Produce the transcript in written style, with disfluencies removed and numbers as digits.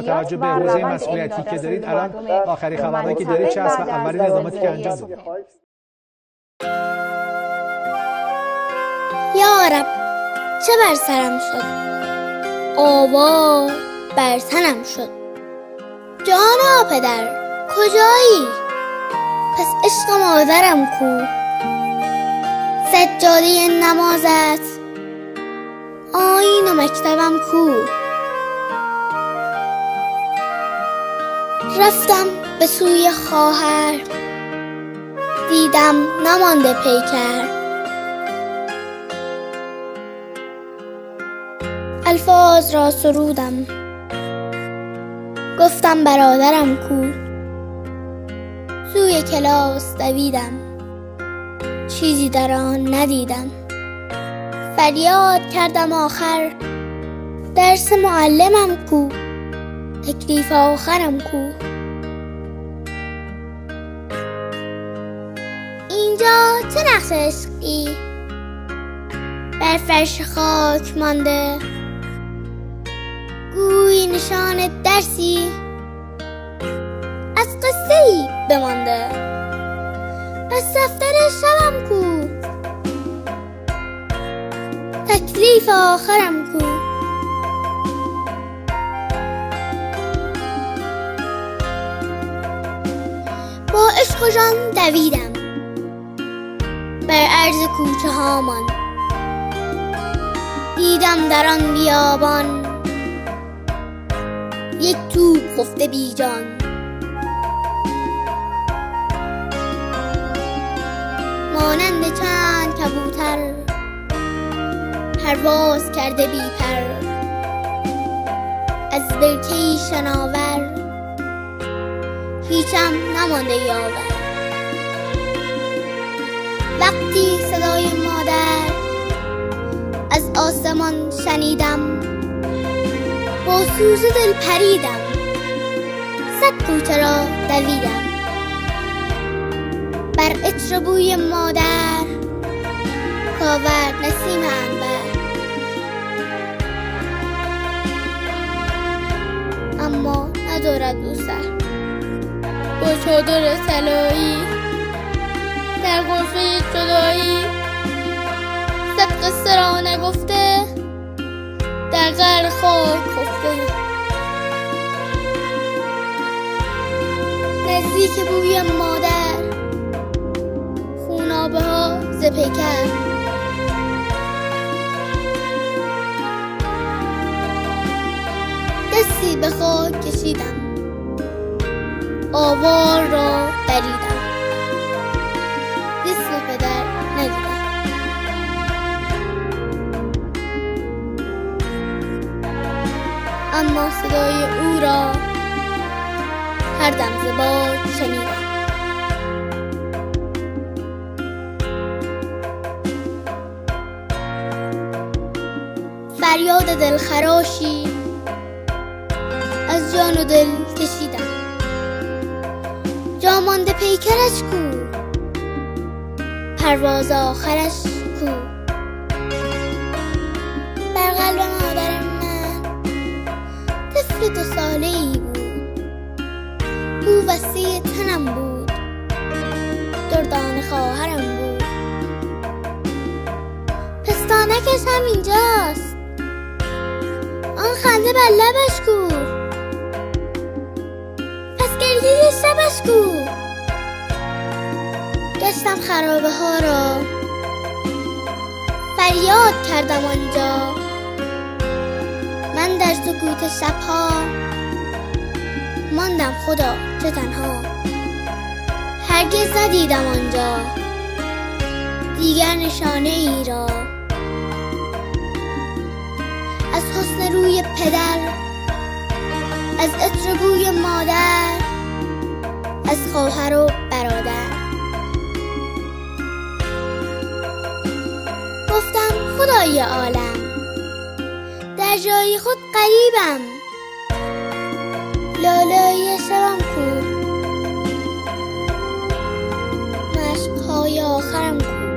با توجه به حوزه مسئولیتی که دارید الان آخری خبرهایی که دارید چه است و اولین اقداماتی که انجام دادید؟ یا رب چه بر سرم شد، آوا بر سرم شد. جانا پدر کجایی؟ پس عشق مادرم کو؟ سجاده نمازت آیین و مکتبم کو؟ رفتم به سوی خواهر، دیدم نمانده پیکر. الفاظ را سرودم، گفتم برادرم کو؟ سوی کلاس دویدم، چیزی در آن ندیدم. فریاد کردم آخر، درس معلمم کو؟ تکلیف آخرم کو؟ اینجا چه نقش عشقی بر فرش خاک مانده، گویی نشان درسی از قصه‌ای بمانده. پس دفتر شبم کو؟ تکلیف آخرم کو؟ با عشق و جان دویدم بر عرض کوچه هامان، دیدم در آن بیابان یک توپ خفته بی جان. مانند چند کبوتر پرواز کرده بی پر، از برکه‌ای شناور هیچم نمانده یاور. وقتی صدای مادر از آسمان شنیدم، با سوز دل پریدم، صد کوچه را دویدم. بر عطر بوی مادر کاورد نسیم عنبر، اما ندارد او سر. با چادر طلایی در غرفه جدایی، صد قصه را نگفته در غار خاک خفته. نزدیک بوی مادر خونابه ها ز پیکر، دستی به خاک کشیدم، آوار را دریدم، دست پدر ندیدم. اما صدای او را هر دم ز باد شنیدم. فریاد دلخراشی از جان و دل کشیدم. جامانده پیکرش کو؟ پرواز آخرش کو؟ بر قلب مادرم طفل 2 ساله‌ای بود، او وصی تنم بود، دردان خواهرم بود. پستانکش هم اینجاست، آن خنده بر لبش کو؟ پس گردیدی شبش کو؟ گشتم خرابه ها را، فریاد کردم آنجا. من در سکوت شبها ماندم، خدا چه تنها. هرگز ندیدم آنجا دیگر نشانه ای را، از حسن روی پدر، از عطر بوی مادر، از خواهر و برادر. گفتم خدای عالم در جای خود قریبم، لالای شبم کو؟ مشق‌های آخرم کو؟